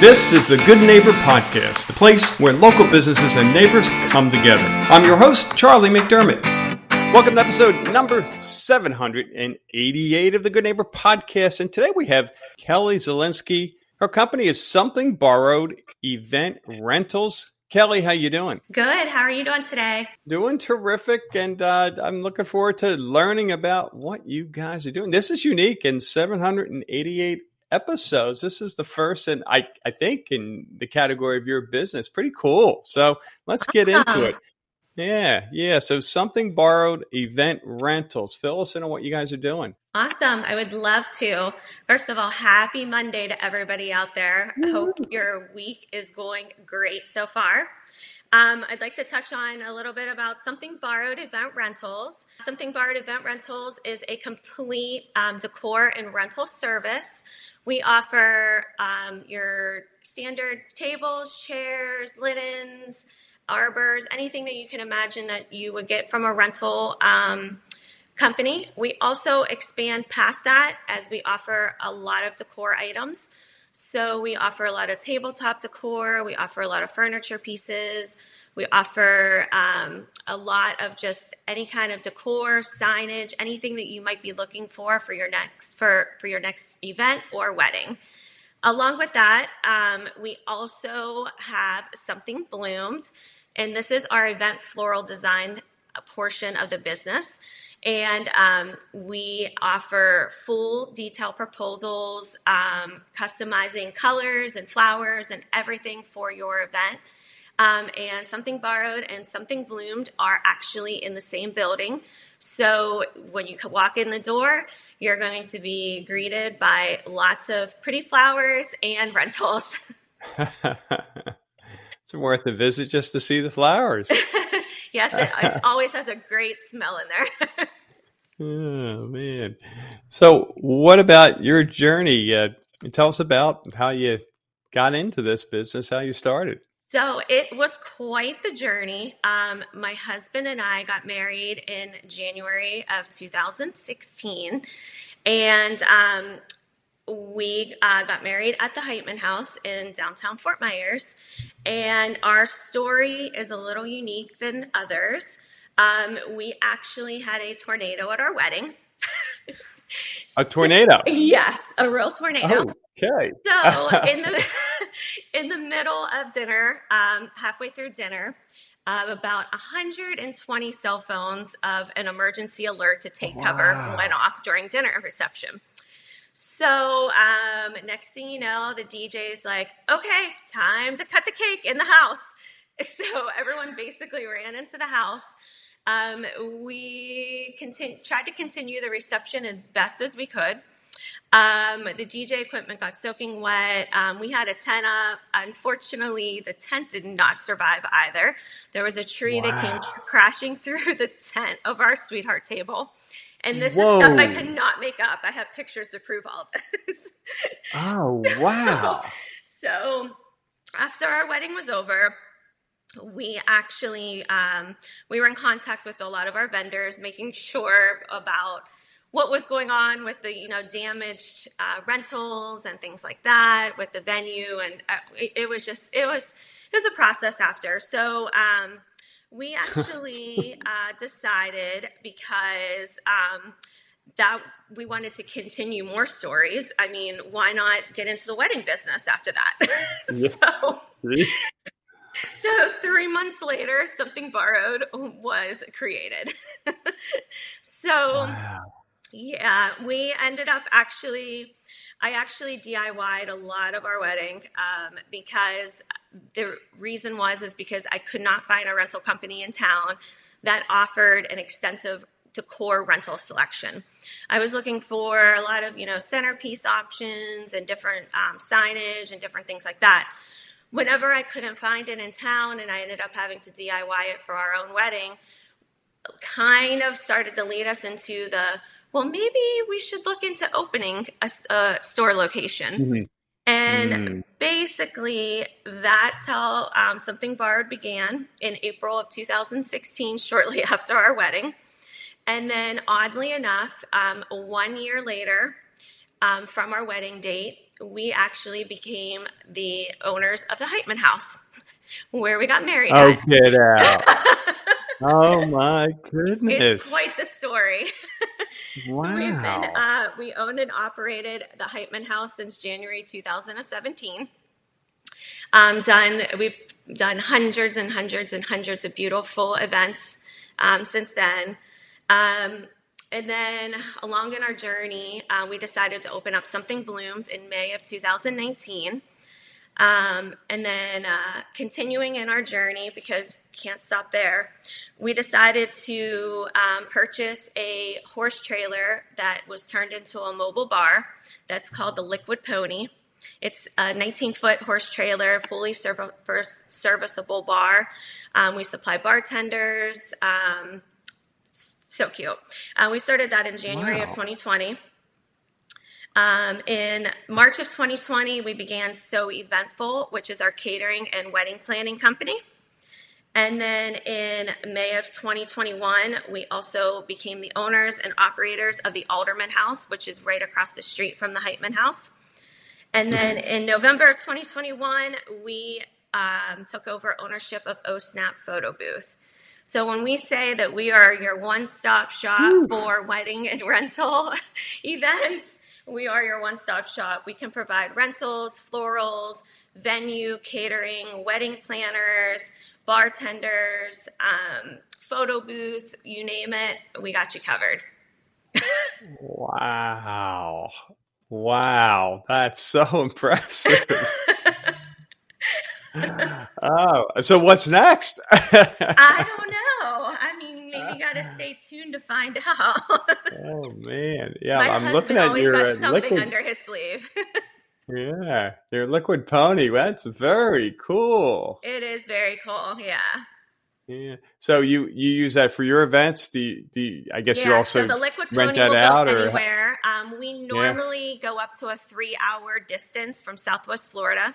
This is the Good Neighbor Podcast, the place where local businesses and neighbors come together. I'm your host, Charlie McDermott. Welcome to episode number 788 of the Good Neighbor Podcast. And today we have Kelly Zielinski. Her company is Something Borrowed Event Rentals. Kelly, how you doing? Good. How are you doing today? Doing terrific, and I'm looking forward to learning about what you guys are doing. This is unique in 788 episodes. This is the first, and I think, in the category of your business. Pretty cool. So let's get into it. Yeah. So Something Borrowed Event Rentals. Fill us in on what you guys are doing. Awesome. I would love to. First of all, happy Monday to everybody out there. I hope your week is going great so far. I'd like to touch on a little bit about Something Borrowed Event Rentals. Something Borrowed Event Rentals is a complete decor and rental service. We offer your standard tables, chairs, linens, arbors, anything that you can imagine that you would get from a rental company. We also expand past that as we offer a lot of decor items. So we offer a lot of tabletop decor. We offer a lot of furniture pieces. We offer a lot of just any kind of decor, signage, anything that you might be looking for your next event or wedding. Along with that, we also have Something Bloomed, and this is our event floral design portion of the business. And we offer full detail proposals, customizing colors and flowers and everything for your event. And Something Borrowed and Something Bloomed are actually in the same building. So when you walk in the door, you're going to be greeted by lots of pretty flowers and rentals. It's worth a visit just to see the flowers. Yes, it always has a great smell in there. Oh, man. So what about your journey? Tell us about how you got into this business, how you started. So it was quite the journey. My husband and I got married in January of 2016, and we got married at the Heitman House in downtown Fort Myers. And our story is a little unique than others. We actually had a tornado at our wedding. A tornado? Yes, a real tornado. Oh. Okay. So in the middle of dinner, halfway through dinner, about 120 cell phones of an emergency alert to take cover went off during dinner reception. So next thing you know, the DJ's like, okay, time to cut the cake in the house. So everyone basically ran into the house. We tried to continue the reception as best as we could. The DJ equipment got soaking wet. We had a tent up. Unfortunately, the tent did not survive either. There was a tree that came crashing through the tent of our sweetheart table. And this is stuff I could not make up. I have pictures to prove all of this. Oh, wow. So after our wedding was over, we actually, we were in contact with a lot of our vendors, making sure about what was going on with the, damaged rentals and things like that with the venue. And it was a process after. So we actually decided, because that we wanted to continue more stories. I mean, why not get into the wedding business after that? So 3 months later, Something Borrowed was created. Yeah, we ended up I actually DIY'd a lot of our wedding, because the reason was because I could not find a rental company in town that offered an extensive decor rental selection. I was looking for a lot of, centerpiece options and different signage and different things like that. Whenever I couldn't find it in town and I ended up having to DIY it for our own wedding, kind of started to lead us into maybe we should look into opening a store location. Mm-hmm. And basically that's how Something Borrowed began in April of 2016, shortly after our wedding. And then oddly enough, 1 year later from our wedding date, we actually became the owners of the Heitman House, where we got married. Oh, get out. Oh, my goodness. It's quite the story. Wow. So we've been, we owned and operated the Heitman House since January 2017. We've done hundreds and hundreds and hundreds of beautiful events since then. And then along in our journey, we decided to open up Something Bloomed in May of 2019. And then continuing in our journey, because we can't stop there, we decided to purchase a horse trailer that was turned into a mobile bar that's called the Liquid Pony. It's a 19-foot horse trailer, fully serviceable bar. We supply bartenders. So cute. We started that in January of 2020. In March of 2020, we began So Eventful, which is our catering and wedding planning company. And then in May of 2021, we also became the owners and operators of the Alderman House, which is right across the street from the Heitman House. And then in November of 2021, we took over ownership of O Snap Photo Booth. So when we say that we are your one-stop shop for wedding and rental events, we are your one-stop shop. We can provide rentals, florals, venue, catering, wedding planners, bartenders, photo booth, you name it, we got you covered. Wow. Wow, that's so impressive. Oh, so what's next? I don't know. I mean, maybe you got to stay tuned to find out. Oh, man. Yeah, I'm looking at your got something liquid under his sleeve. Yeah, your Liquid Pony. That's very cool. It is very cool, yeah. Yeah. So you use that for your events? Do you, I guess you also so the Liquid Pony rent that will out go anywhere. We normally go up to a 3-hour distance from Southwest Florida.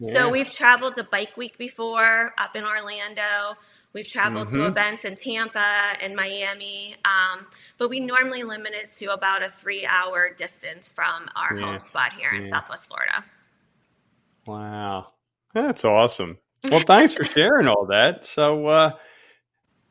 Yeah. So we've traveled to Bike Week before up in Orlando. We've traveled to events in Tampa and Miami. But we normally limit it to about a 3-hour distance from our home spot here in Southwest Florida. Wow. That's awesome. Well, thanks for sharing all that. So,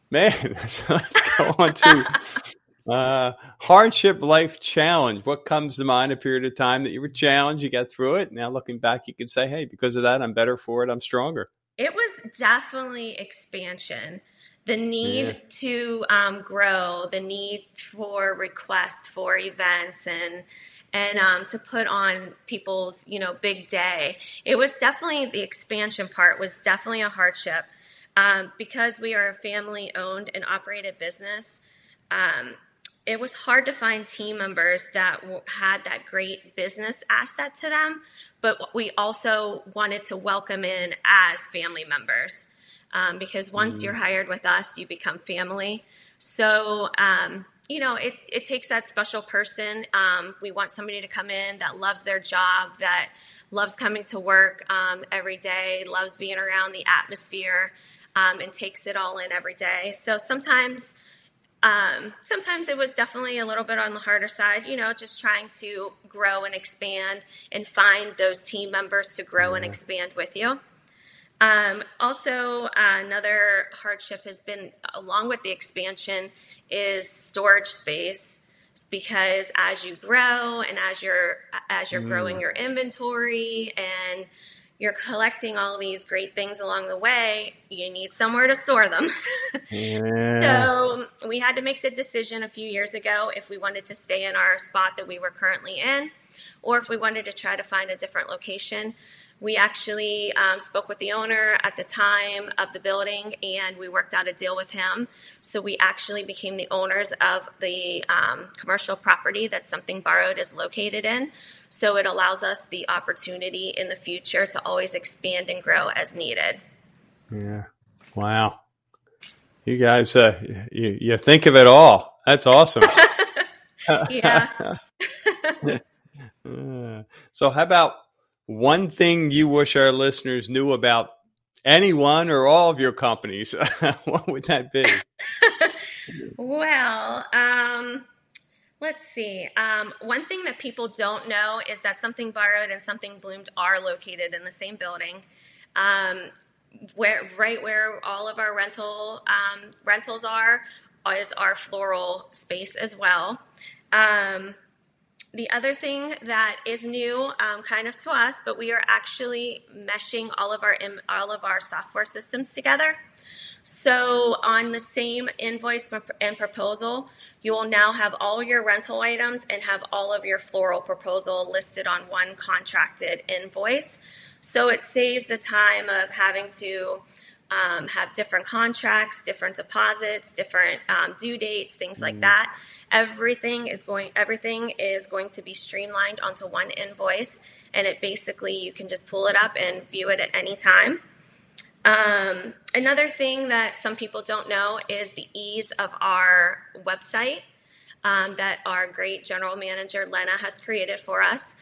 man, so let's go on to hardship life challenge. What comes to mind? A period of time that you were challenged, you got through it. Now looking back, you can say, hey, because of that, I'm better for it. I'm stronger. It was definitely expansion. The need to grow, the need for requests for events and to put on people's, big day. It was definitely the expansion part was definitely a hardship. Because we are a family owned and operated business, it was hard to find team members that had that great business asset to them, but we also wanted to welcome in as family members, because once you're hired with us, you become family. So, it takes that special person. We want somebody to come in that loves their job, that loves coming to work every day, loves being around the atmosphere, and takes it all in every day. So sometimes it was definitely a little bit on the harder side, just trying to grow and expand and find those team members to grow and expand with you. Also, another hardship has been, along with the expansion, is storage space, because as you grow and as you're growing your inventory and you're collecting all these great things along the way, you need somewhere to store them. So we had to make the decision a few years ago if we wanted to stay in our spot that we were currently in, or if we wanted to try to find a different location. We actually spoke with the owner at the time of the building, and we worked out a deal with him. So we actually became the owners of the commercial property that Something Borrowed is located in. So it allows us the opportunity in the future to always expand and grow as needed. Yeah. Wow. You guys, you think of it all. That's awesome. Yeah. So how about one thing you wish our listeners knew about any one or all of your companies? What would that be? Well, Let's see. One thing that people don't know is that Something Borrowed and Something Bloomed are located in the same building, where all of our rentals are, is our floral space as well. The other thing that is new, kind of to us, but we are actually meshing all of our software systems together. So on the same invoice and proposal, you will now have all your rental items and have all of your floral proposal listed on one contracted invoice. So it saves the time of having to have different contracts, different deposits, different due dates, things like that. Everything is going to be streamlined onto one invoice, and it basically you can just pull it up and view it at any time. Another thing that some people don't know is the ease of our website that our great general manager Lena has created for us.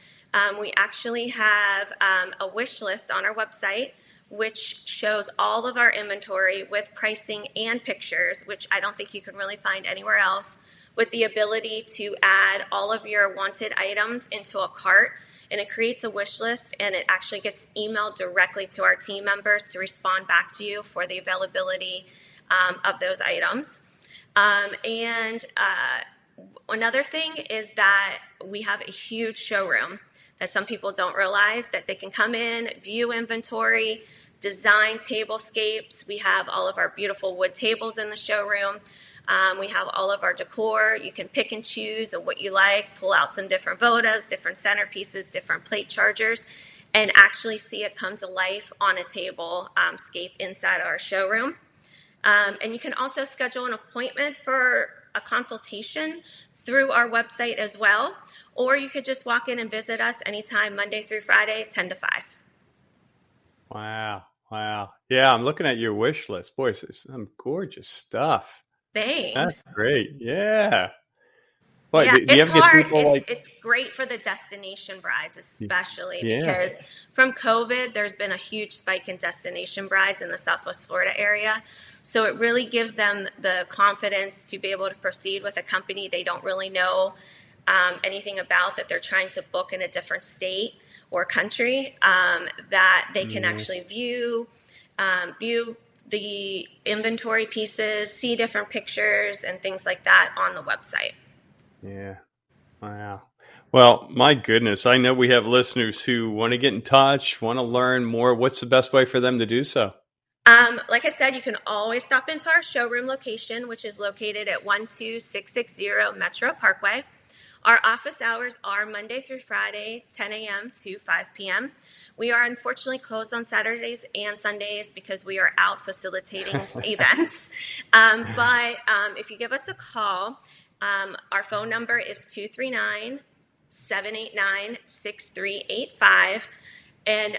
We actually have a wish list on our website, which shows all of our inventory with pricing and pictures, which I don't think you can really find anywhere else, with the ability to add all of your wanted items into a cart, and it creates a wish list, and it actually gets emailed directly to our team members to respond back to you for the availability of those items. Another thing is that we have a huge showroom that some people don't realize that they can come in, view inventory, design tablescapes. We have all of our beautiful wood tables in the showroom. We have all of our decor. You can pick and choose what you like, pull out some different votives, different centerpieces, different plate chargers, and actually see it come to life on a table scape inside our showroom. And you can also schedule an appointment for a consultation through our website as well. Or you could just walk in and visit us anytime, Monday through Friday, 10 to 5. Wow. Yeah, I'm looking at your wish list. Boy, some gorgeous stuff. Thanks. That's great. Yeah. Boy, yeah, it's hard. It's great for the destination brides, especially because from COVID, there's been a huge spike in destination brides in the Southwest Florida area. So it really gives them the confidence to be able to proceed with a company they don't really know anything about, that they're trying to book in a different state or country, that they can actually view the inventory pieces, see different pictures and things like that on the website. Yeah. Wow. Well, my goodness. I know we have listeners who want to get in touch, want to learn more. What's the best way for them to do so? Like I said, you can always stop into our showroom location, which is located at 12660 Metro Parkway. Our office hours are Monday through Friday, 10 a.m. to 5 p.m. We are unfortunately closed on Saturdays and Sundays because we are out facilitating events. But if you give us a call, our phone number is 239-789-6385. And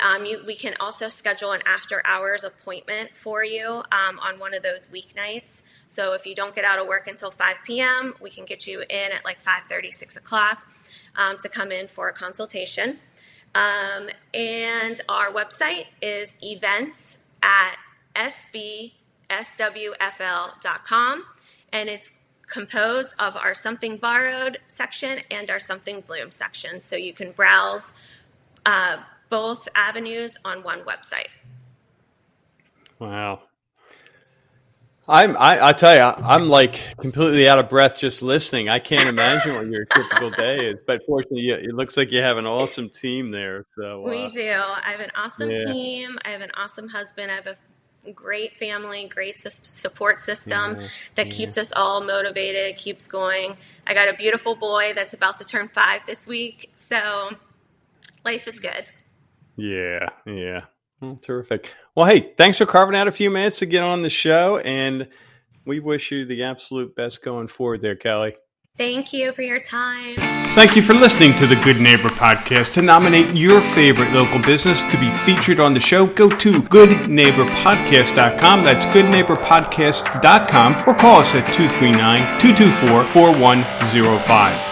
we can also schedule an after-hours appointment for you on one of those weeknights. So if you don't get out of work until 5 p.m., we can get you in at like 5:30, 6 o'clock to come in for a consultation. And our website is events@sbswfl.com. And it's composed of our Something Borrowed section and our Something Bloom section. So you can browse both avenues on one website. Wow. I tell you, I'm like completely out of breath just listening. I can't imagine what your typical day is, but fortunately it looks like you have an awesome team there. So we do. I have an awesome team. I have an awesome husband. I have a great family, great support system that keeps us all motivated, keeps going. I got a beautiful boy that's about to turn 5 this week. So life is good. Yeah. Well, terrific. Well, hey, thanks for carving out a few minutes to get on the show, and we wish you the absolute best going forward there, Kelly. Thank you for your time. Thank you for listening to the Good Neighbor Podcast. To nominate your favorite local business to be featured on the show, go to goodneighborpodcast.com. That's goodneighborpodcast.com, or call us at 239-224-4105.